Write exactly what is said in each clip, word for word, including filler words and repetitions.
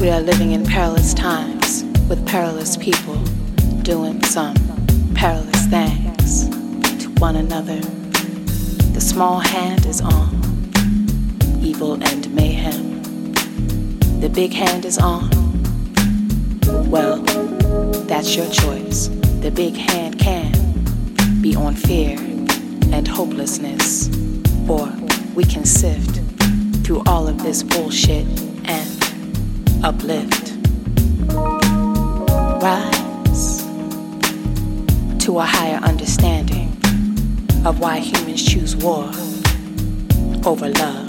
We are living in perilous times with perilous people doing some perilous things to one another. The small hand is on evil and mayhem. The big hand is on. Well, that's your choice. The big hand can be on fear and hopelessness, or we can sift through all of this bullshit and uplift, rise to a higher understanding of why humans choose war over love.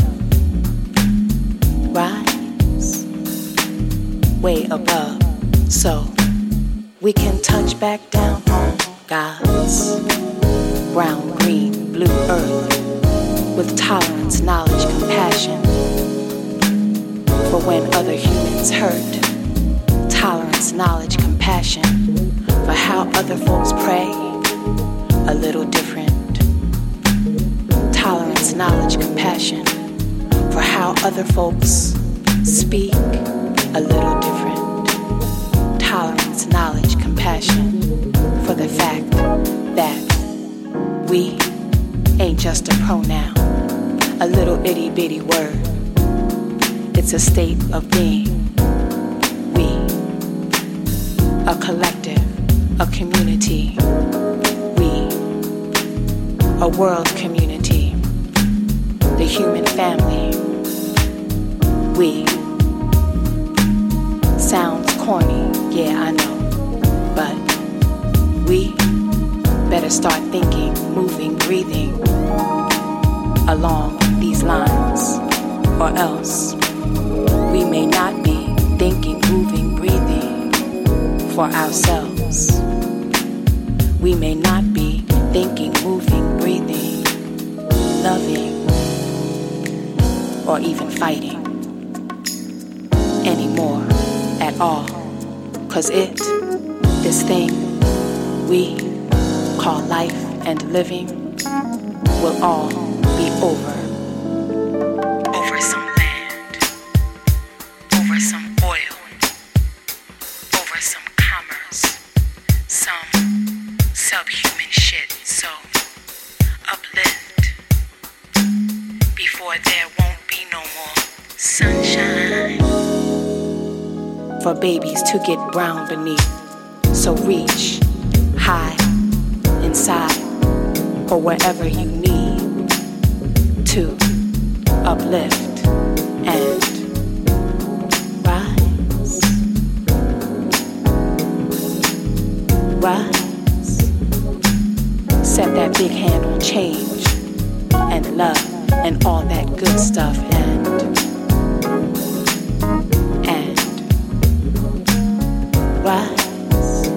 Rise way above so we can touch back down on God's brown, green, blue earth with tolerance, knowledge, compassion. But when other humans hurt, tolerance, knowledge, compassion for how other folks pray, a little different. Tolerance, knowledge, compassion for how other folks speak, a little different. Tolerance, knowledge, compassion for the fact that we ain't just a pronoun, a little itty bitty word. It's a state of being. We, a collective, a community. a world community, the human family. We. Sounds corny, yeah, I know, but we better start thinking, moving, breathing along these lines, or else we may not be thinking, moving, breathing for ourselves. We may not be thinking, moving, breathing, loving, or even fighting anymore at all. 'Cause it, this thing we call life and living, will all be over. Over some land, over some oil, over some commerce, some subhuman shit. So uplift before there won't be no more sunshine. For babies to get brown beneath, so reach high inside or wherever you need to uplift and rise, rise. Set that big hand on change and love and all that good stuff and. Rise,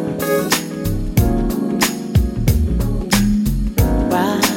rise.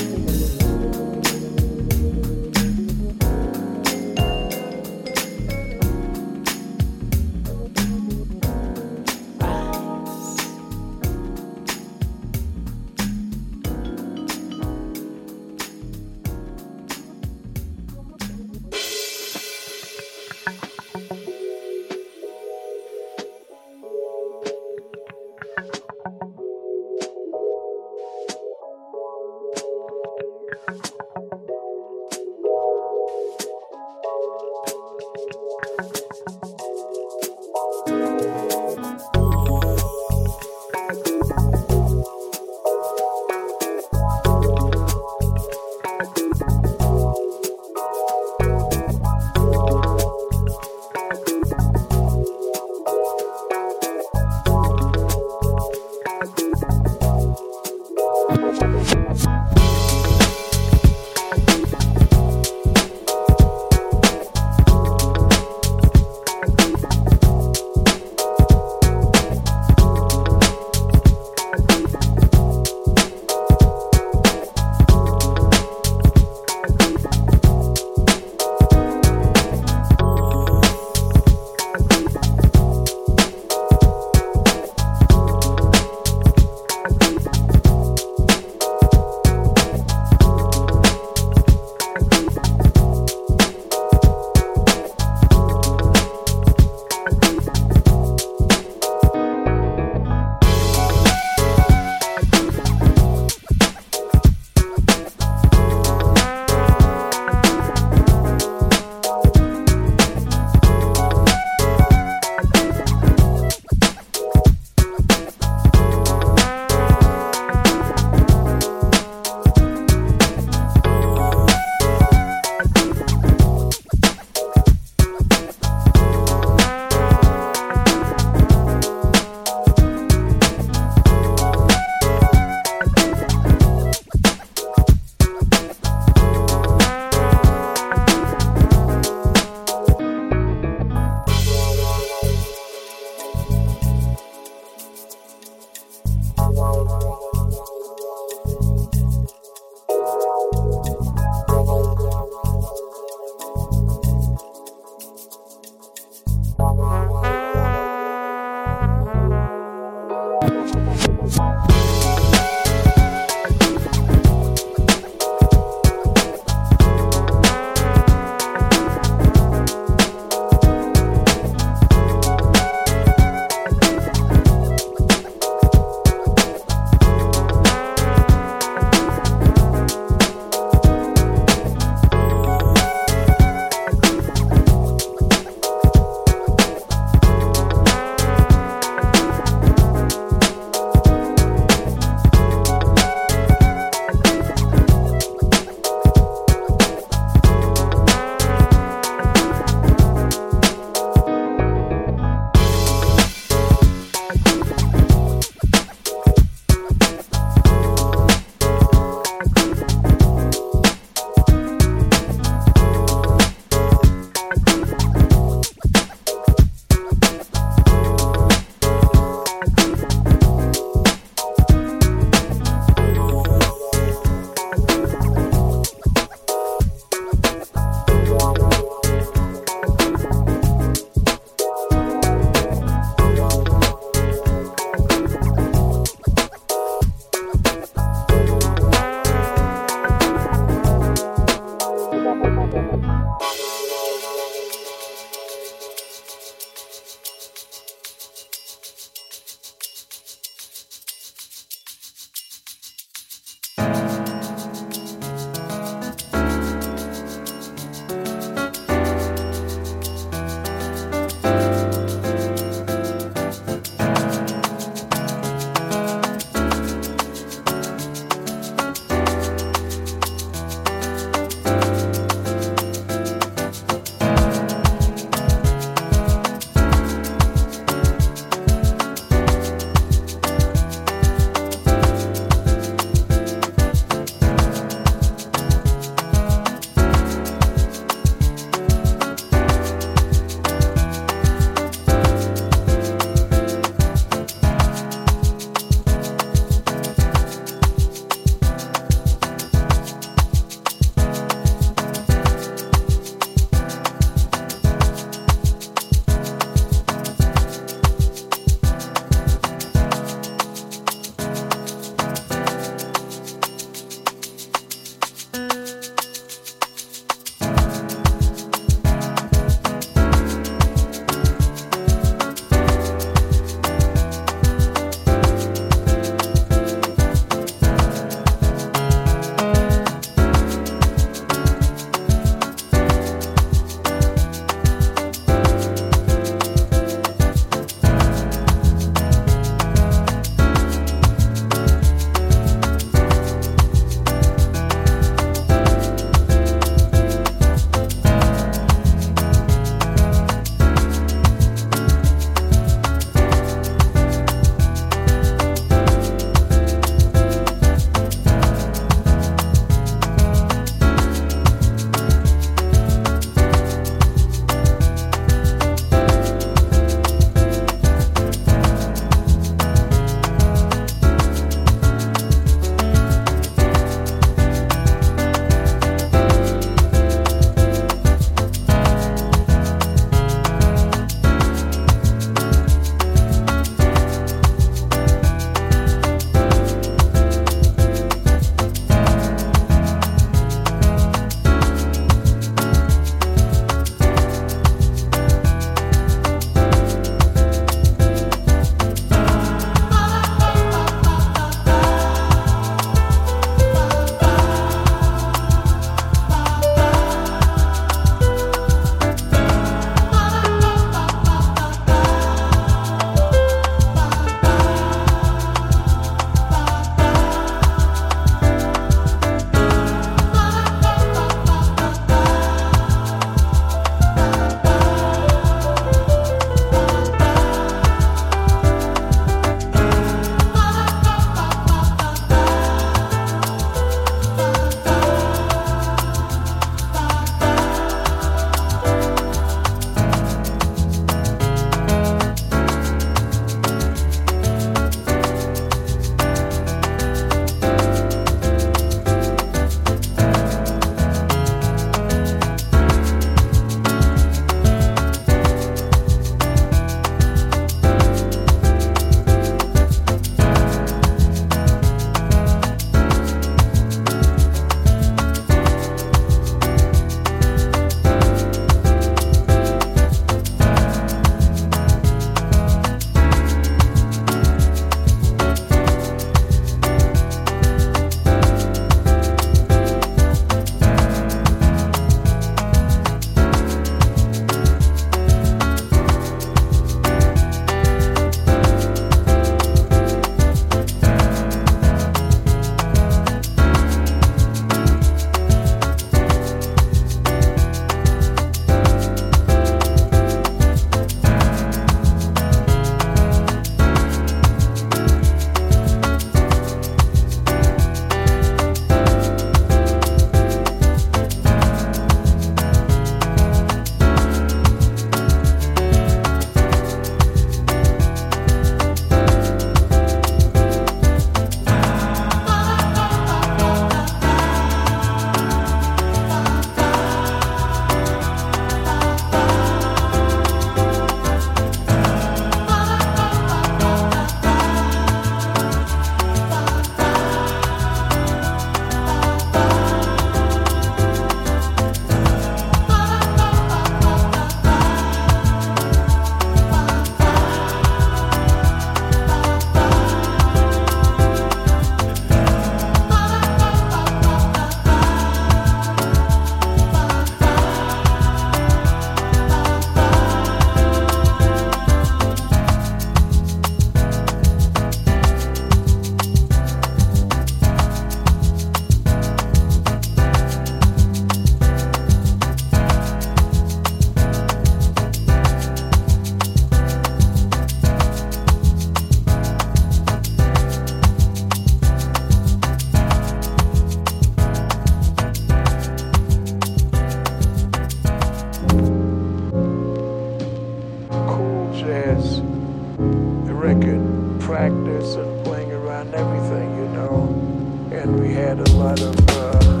and we had a lot of uh,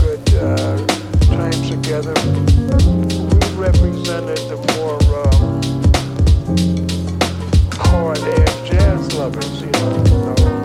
good uh, time together. We represented the more um, hard-ass jazz lovers, you know. You know.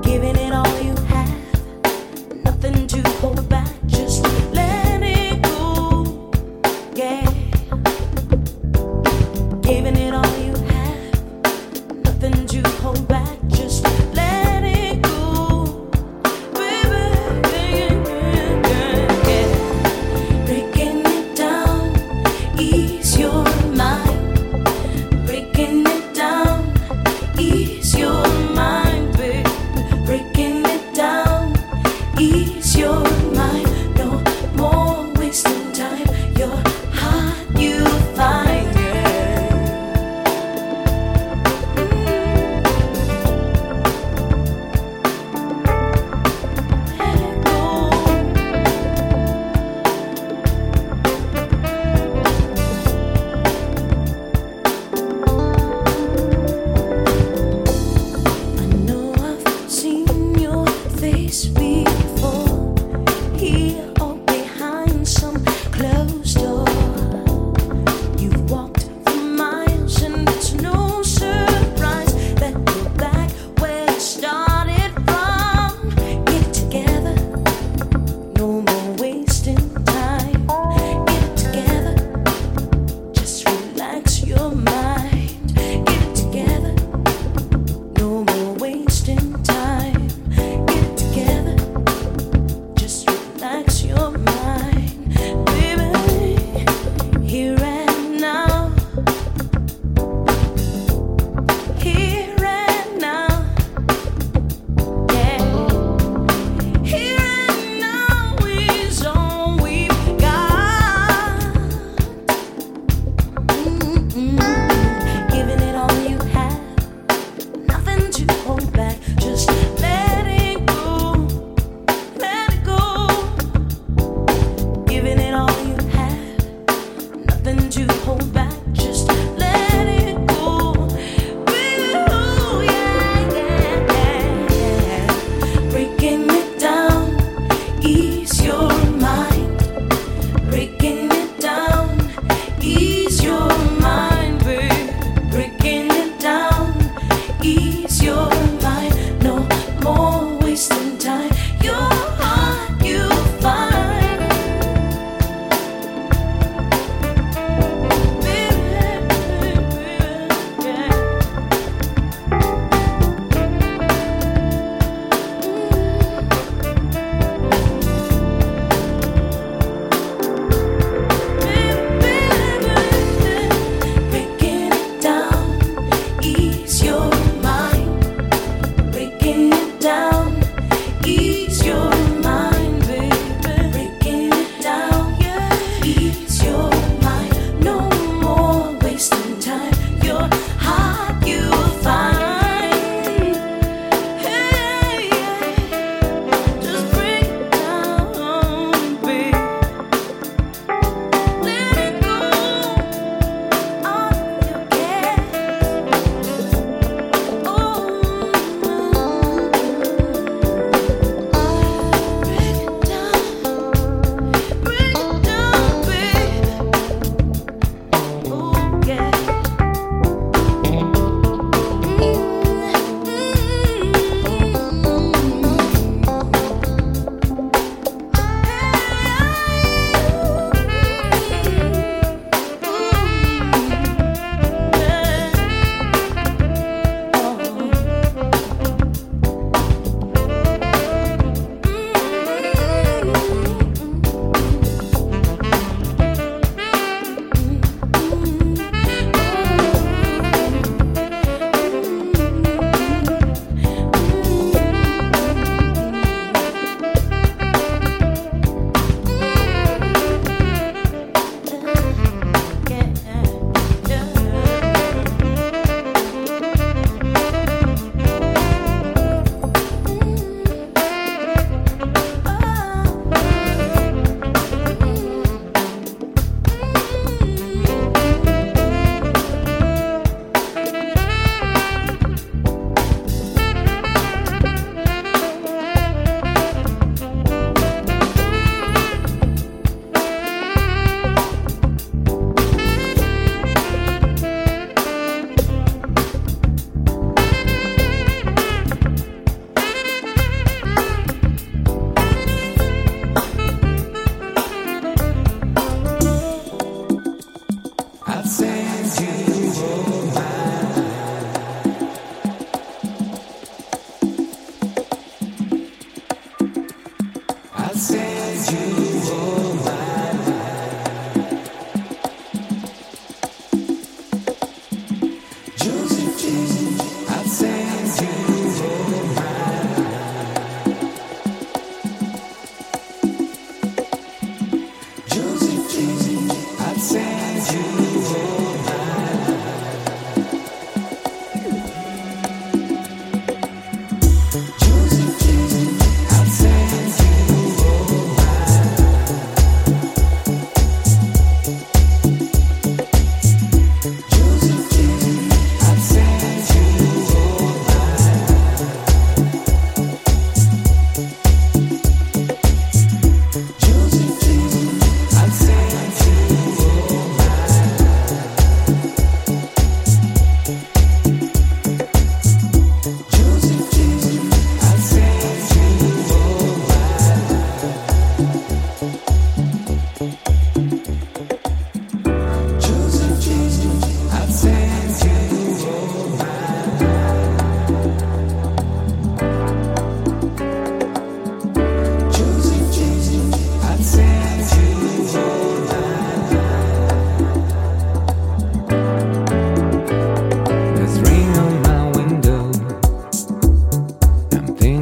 Giving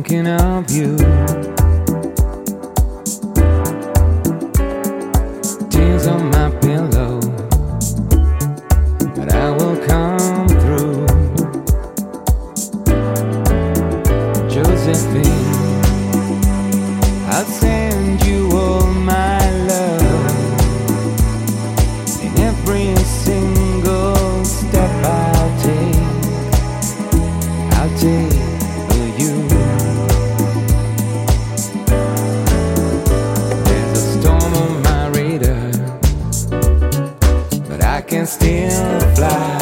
thinking of you. Tears on my pillow, but I will come through. Josephine, I'll send you all my love in every single step I'll take. I'll take for you. There's a storm on my radar, but I can still fly.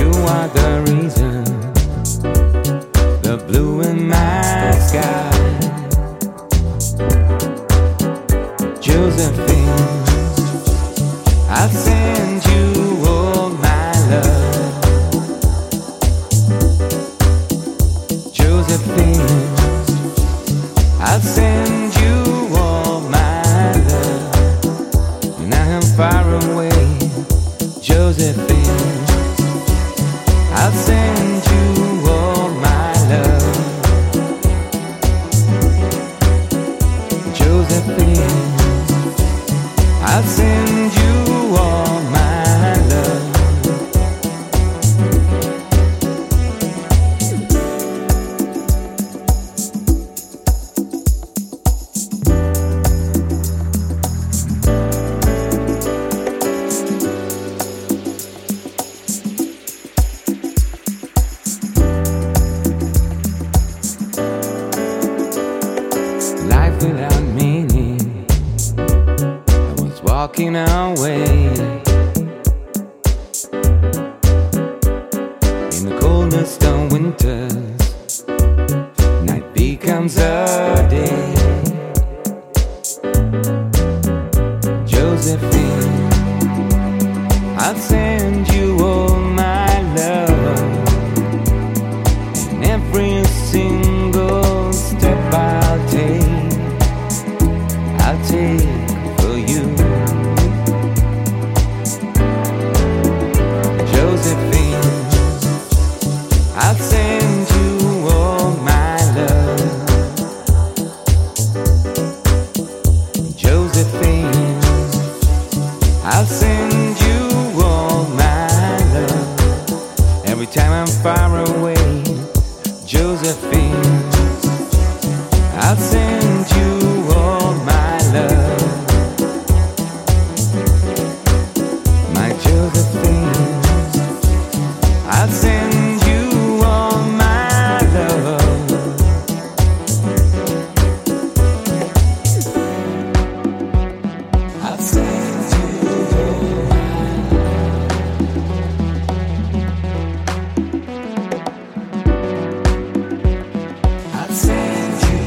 You are the reason, the blue in my sky. Josephine, I'll send you all my love. Josephine, I'll send you all my love. And I am far away, Josephine. I'll send you all my love, Josephine. I'll send you all my love. Without meaning, I was walking away in the coldest of winters. Night becomes a day. Josephine, I'll send you all my love in every single step I'll take. I'll take for you, Josephine. I'll send you all my love, Josephine. I'll send you all my love. Every time I'm far away, Josephine, I'll send you all my love, my Josephine. I'll send you all my love. I'll send you all my love. I'll send you all my love. Send you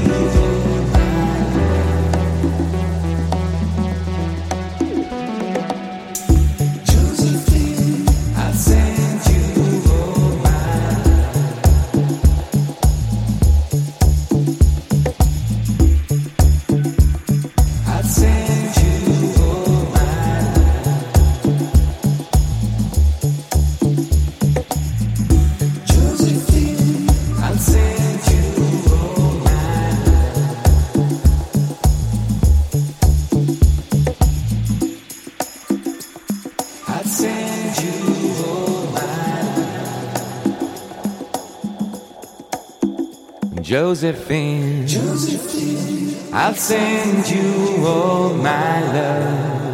all my Josephine, Josephine. I'll send you all my love.